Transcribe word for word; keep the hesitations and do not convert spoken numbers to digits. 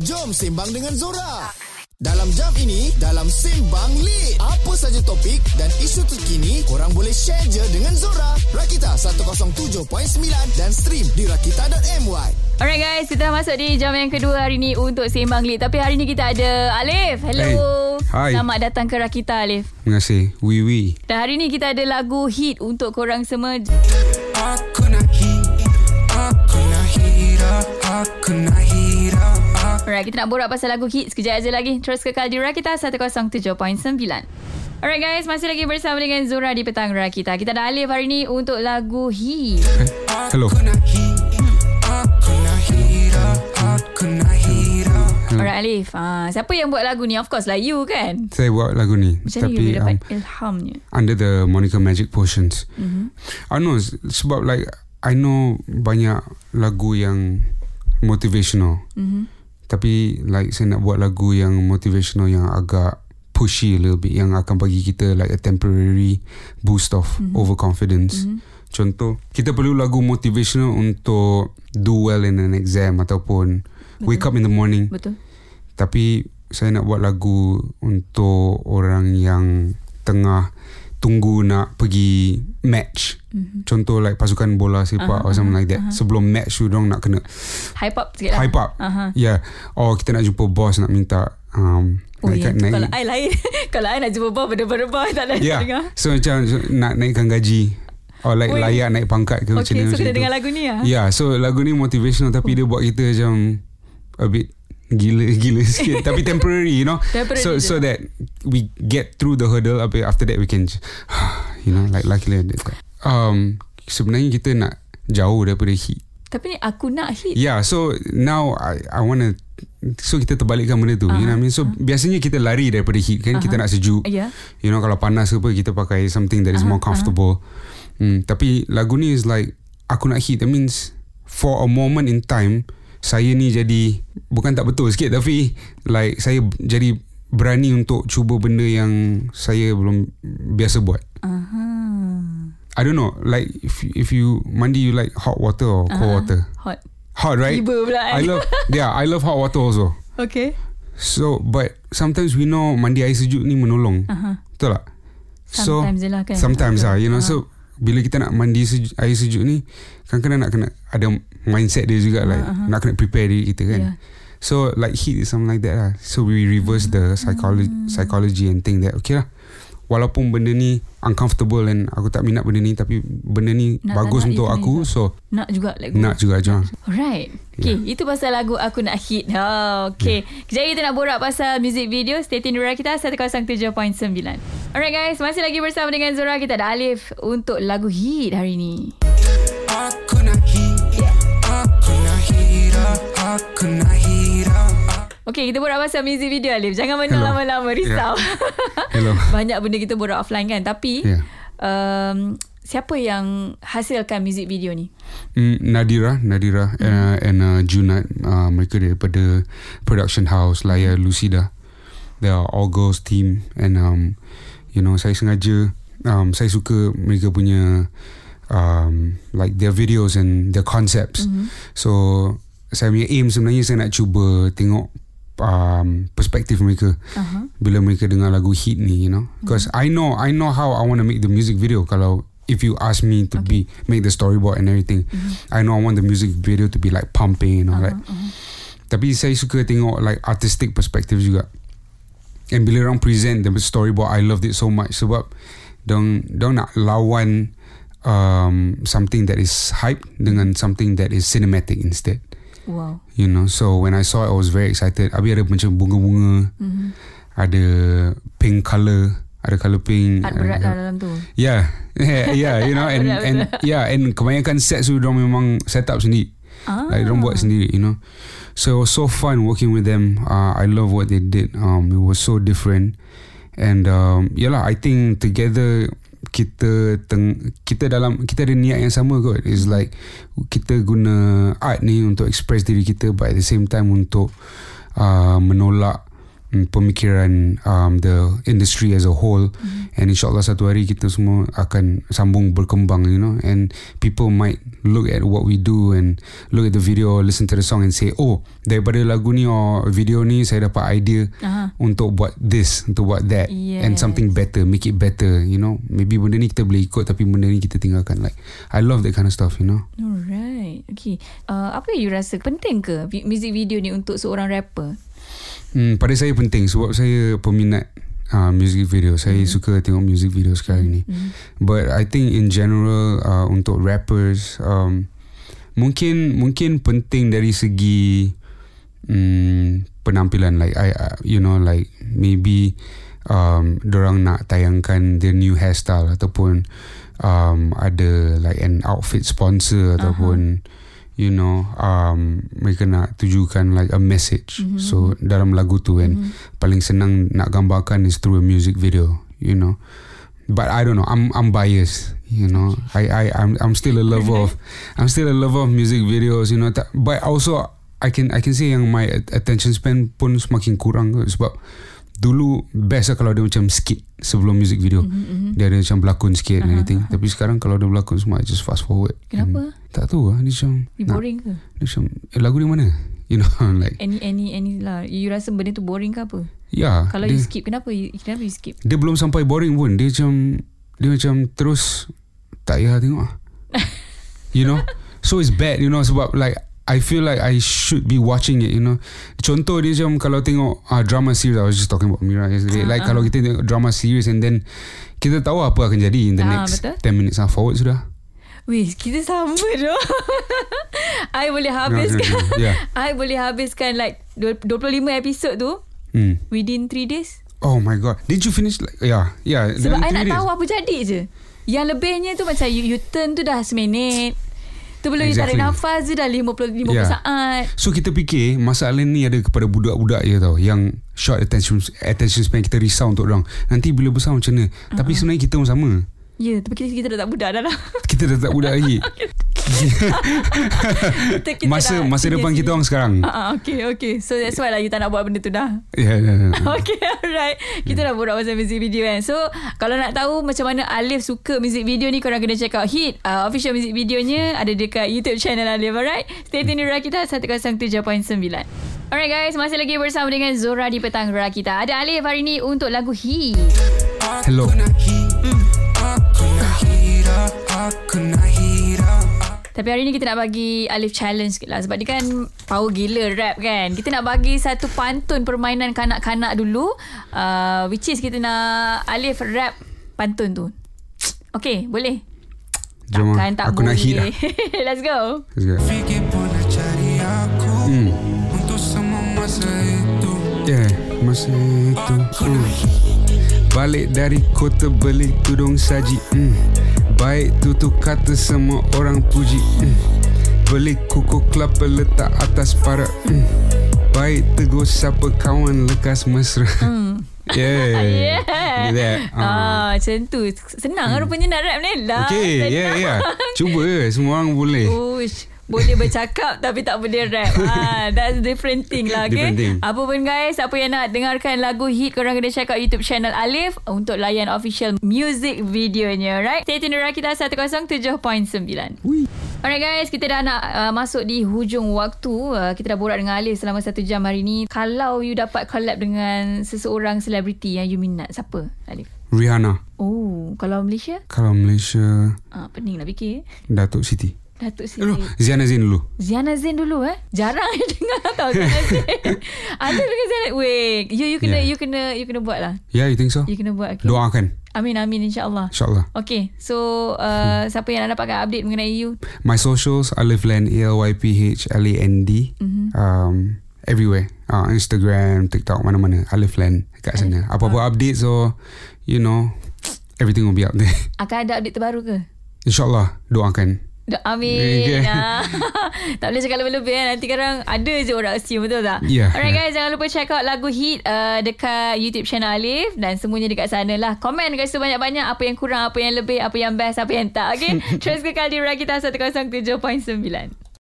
Jom sembang dengan Zora. Dalam jam ini, dalam Sembang Lit, apa saja topik dan isu terkini, korang boleh share je dengan Zora. Rakita one oh seven point nine dan stream di rakita dot my. Alright guys, kita masuk di jam yang kedua hari ni untuk Sembang Lit. Tapi hari ni kita ada Alyph. Hello. Hey. Selamat datang ke Rakita, Alyph. Terima kasih. Wee wee. Dan hari ni kita ada lagu Heat untuk korang semua. Aku nak heat. Aku nak heat up. Aku nak heat up. Alright, kita nak borak pasal lagu Heat sekejap aja lagi. Terus kekal di Rakita one oh seven point nine. Alright guys, masih lagi bersama dengan Zora di Petang Rakita. Kita ada Alyph hari ni untuk lagu Heat. Hello. Alright Alyph, uh, siapa yang buat lagu ni? Of course lah you kan? Saya buat lagu ni. Macam mana you dapat um, ilhamnya? Under the Monica Magic Potions. Mm-hmm. I know, sebab like I know banyak lagu yang motivational. Mm-hmm. Tapi like saya nak buat lagu yang motivational, yang agak pushy a little bit, yang akan bagi kita like a temporary boost of mm-hmm. overconfidence. Mm-hmm. Contoh, kita perlu lagu motivational untuk do well in an exam ataupun betul, wake up in the morning. Betul. Tapi saya nak buat lagu untuk orang yang tengah tunggu nak pergi match. Mm-hmm. Contoh like pasukan bola sepak uh-huh, or something uh-huh, like that. Uh-huh. Sebelum match tu diorang nak kena hype up sikit lah. Hype up. Uh-huh. Yeah. Or kita nak jumpa boss nak minta... Um, Oh ya, naik, kalau I lain. Kalau I nak jumpa boss berdebar-debar tak nak yeah. dengar. So macam so, nak naikkan gaji. Or like Oi. Layar naik pangkat ke okay, macam ni. Okay, so kita dengar lagu ni lah. Ya, yeah, so lagu ni motivational tapi oh. dia buat kita macam a bit gila-gila sikit. Tapi temporary, you know. Temporary so so that we get through the hurdle. After that we can, you know, like lucky like that. Um, sebenarnya kita nak jauh daripada hit. Tapi ni aku nak hit. Yeah, so now I I want to, so kita terbalikkan benda tu, uh-huh, you know what I mean? So uh-huh, biasanya kita lari daripada heat kan, uh-huh, kita nak sejuk, yeah, you know, kalau panas ke apa kita pakai something that is uh-huh, more comfortable, uh-huh. hmm, tapi lagu ni is like aku nak heat. That means for a moment in time saya ni jadi, bukan tak betul sikit, tapi like saya jadi berani untuk cuba benda yang saya belum biasa buat. Uh-huh. I don't know, like if, if you mandi you like hot water or cold uh-huh, water? Hot. Hot, right? I love yeah, I love hot water also. Okay. So, but sometimes we know mandi air sejuk ni menolong. Uh-huh. Betul tak? Sometimes so, je lah kan. Sometimes okay, lah, you know. Uh-huh. So, bila kita nak mandi sejuk, air sejuk ni, kadang-kadang nak kena ada mindset dia juga, uh-huh, like nak kena prepare diri kita kan. Yeah. So, like heat is something like that lah. So, we reverse uh-huh, the psychology, psychology and think that, okay lah, walaupun benda ni uncomfortable and aku tak minat benda ni, tapi benda ni nak, bagus nak, untuk aku juga. So nak juga lagu nak juga aja. Alright. Okay, yeah, itu pasal lagu Aku Nak Hit. Oh, okay, yeah. Kejap kita nak borak pasal music video. Stay tune di Rakita one oh seven point nine. Alright guys, masih lagi bersama dengan Zora. Kita ada Alyph untuk lagu Hit hari ni. Aku nak hit. Aku nak hit. Aku nak hit. Okay, kita borak pasal music video, Alyph. Jangan menang lama-lama, risau. Yeah. Banyak benda kita borak offline kan. Tapi yeah, um, siapa yang hasilkan music video ni? Mm, Nadira Nadira mm. uh, and uh, Junat. uh, Mereka daripada production house Layar Lucida. They are all girls team. And um, you know, saya sengaja um, saya suka mereka punya um, like their videos and their concepts. Mm-hmm. So saya punya aim sebenarnya, saya nak cuba tengok Um, perspektif mereka, uh-huh, bila mereka dengar lagu Hit ni, you know, because uh-huh, I know I know how I want to make the music video. Kalau if you ask me to okay, be make the storyboard and everything, uh-huh, I know I want the music video to be like pumping, you know, uh-huh, like uh-huh. Tapi saya suka tengok like artistic perspective juga. And bila orang present the storyboard, I loved it so much sebab dong dong nak lawan um, something that is hype dengan something that is cinematic instead. Wow. You know, so when I saw it I was very excited. Habis ada macam bunga-bunga, mm-hmm, ada pink colour, ada colour pink. Art berat lah dalam tu. Yeah, yeah, yeah, you know. And and yeah, and kebanyakan set tu diorang memang set up sendiri. Ah. Like diorang buat sendiri, you know. So it was so fun working with them. uh, I love what they did. um, It was so different. And um, yalah, I think together kita teng, kita dalam kita ada niat yang sama kot. It's like kita guna art ni untuk express diri kita, but at the same time untuk uh, menolak um, pemikiran um, the industry as a whole. Mm-hmm. And insyaAllah satu hari kita semua akan sambung berkembang, you know, and people might look at what we do and look at the video or listen to the song and say, oh, daripada lagu ni or video ni saya dapat idea uh-huh. untuk buat this, untuk buat that, yes. and something better, make it better, you know. Maybe benda ni kita boleh ikut tapi benda ni kita tinggalkan. Like I love that kind of stuff, you know. Alright, okay. uh, Apa yang you rasa penting ke music video ni untuk seorang rapper? Hmm, pada saya penting sebab saya peminat Uh, music video. Saya mm. suka tengok music video sekarang ni. mm. But I think in general uh, untuk rappers um, Mungkin Mungkin penting dari segi um, penampilan. Like I uh, you know, like maybe um, dorang nak tayangkan their new hairstyle ataupun um, ada like an outfit sponsor ataupun uh-huh. you know, um, mereka nak tujukan like a message. Mm-hmm. So dalam lagu tu kan, mm-hmm. paling senang nak gambarkan is through a music video, you know. But I don't know, I'm I'm biased, you know. I I I'm I'm still a lover of I'm still a lover of music videos, you know. But also I can I can say yang my attention span pun semakin kurang ke, sebab dulu best lah kalau dia macam skit sebelum music video. Mm-hmm. Dia ada macam berlakon sikit uh-huh. anything. Tapi sekarang kalau dia berlakon semua I just fast forward. Kenapa? Tak tahu lah. Dia macam dia boring nak, ke? Dia macam eh, lagu dia mana? You know, like Any any any lah. You rasa benda tu boring ke apa? Ya. Kalau dia, you skip kenapa? You, kenapa you skip? Dia belum sampai boring pun. Dia macam Dia macam terus tak payah tengok lah. You know. So it's bad, you know. Sebab like I feel like I should be watching it, you know. Contoh dia macam kalau tengok uh, drama series. I was just talking about Mira yesterday. Uh-huh. Like kalau kita tengok drama series and then kita tahu apa akan jadi in the uh, next betul? ten minutes uh, forward sudah. Weh, kita sama doh. I boleh habiskan no, no, no. Yeah. I boleh habiskan like twenty-five episode tu mm. within three days. Oh my god. Did you finish like, yeah, yeah. Sebab I nak days. tahu apa jadi je. Yang lebihnya tu macam you, you turn tu dah seminit. Tu belum exactly. you tarik nafas tu dah fifty yeah. saat. So kita fikir masalah ni ada kepada budak-budak je tau, yang short attention attention span. Kita risau untuk orang nanti bila besar macam mana. Uh-huh. Tapi sebenarnya kita pun sama. Ya, yeah, tapi kita, kita dah tak budak dah lah. Kita dah tak budak lagi. kita, kita masa masa depan serius. Kita orang sekarang. Uh, okay, okay. So that's why lah you tak nak buat benda tu dah. Ya, yeah, yeah, yeah. Okay, alright. Kita yeah. dah borak pasal music video kan. So, kalau nak tahu macam mana Alyph suka music video ni, korang kena check out HEAT. Uh, official music videonya ada dekat YouTube channel Alyph, alright? Stay tuned di Rakita one oh seven point nine. Alright guys, masih lagi bersama dengan Zora di Petang Rakita. Ada Alyph hari ni untuk lagu HEAT. Hello. Tapi hari ni kita nak bagi Alyph challenge sikit lah. Sebab dia kan power gila rap kan. Kita nak bagi satu pantun permainan kanak-kanak dulu. uh, Which is kita nak Alyph rap pantun tu. Okay, boleh? Jom, takkan tak boleh. Lah. Let's go. Let's go. Hmm. Yeah, masa itu hmm. balik dari kota beli tudung saji. mm. Baik tutur kata semua orang puji. mm. Beli kuku kelapa letak atas para. mm. Baik tegur siapa kawan lekas mesra. mm. Yeah, yeah. Do that. uh. Ah, macam tu. Senang mm. rupanya nak rap ni lah. Okay, senang. yeah, yeah Cuba je, semua orang boleh. Uish. Boleh bercakap tapi tak boleh rap. ha, That's different thing lah, okay? Thing. Apa pun guys, apa yang nak dengarkan lagu HEAT, korang kena check out YouTube channel Alyph untuk layan official music videonya, right? Stay tuned di Rakita one oh seven point nine. Wee. Alright guys, kita dah nak uh, masuk di hujung waktu. uh, Kita dah borak dengan Alyph selama satu jam hari ni. Kalau you dapat collab dengan seseorang selebriti yang you minat, siapa Alyph? Rihanna. Oh, kalau Malaysia? Kalau Malaysia uh, pening nak fikir. Datuk Siti. Datuk Siti. Hello, Ziana Zain dulu. Ziana Zain dulu eh. Jarang saya dengar tau Ziana Zain. Ada dengan Ziana. Wait, you you kena yeah. you kena you kena buat lah. Yeah, you think so? You kena buat. Okay. Doakan. Amin, amin, insyaAllah. InsyaAllah. Okay, so uh, hmm. siapa yang nak dapatkan update mengenai you? My socials, Alyphland, A L Y P H L A N D. Mm-hmm. Um, everywhere. Uh, Instagram, TikTok, mana-mana. Alyphland kat sana. Alyph. Apa-apa oh. update, so, you know, everything will be up there. Akan ada update terbaru ke? InsyaAllah, doakan. Amin. Okay. Ah. Tak boleh cakap lebih-lebih kan. Nanti sekarang ada je orang assume, betul tak? Yeah. Alright guys, jangan lupa check out lagu HEAT uh, dekat YouTube channel Alyph. Dan semuanya dekat sana lah. Comment guys tu banyak-banyak. Apa yang kurang, apa yang lebih, apa yang best, apa yang tak. Okay. Terus kekal di Rakita one oh seven point nine.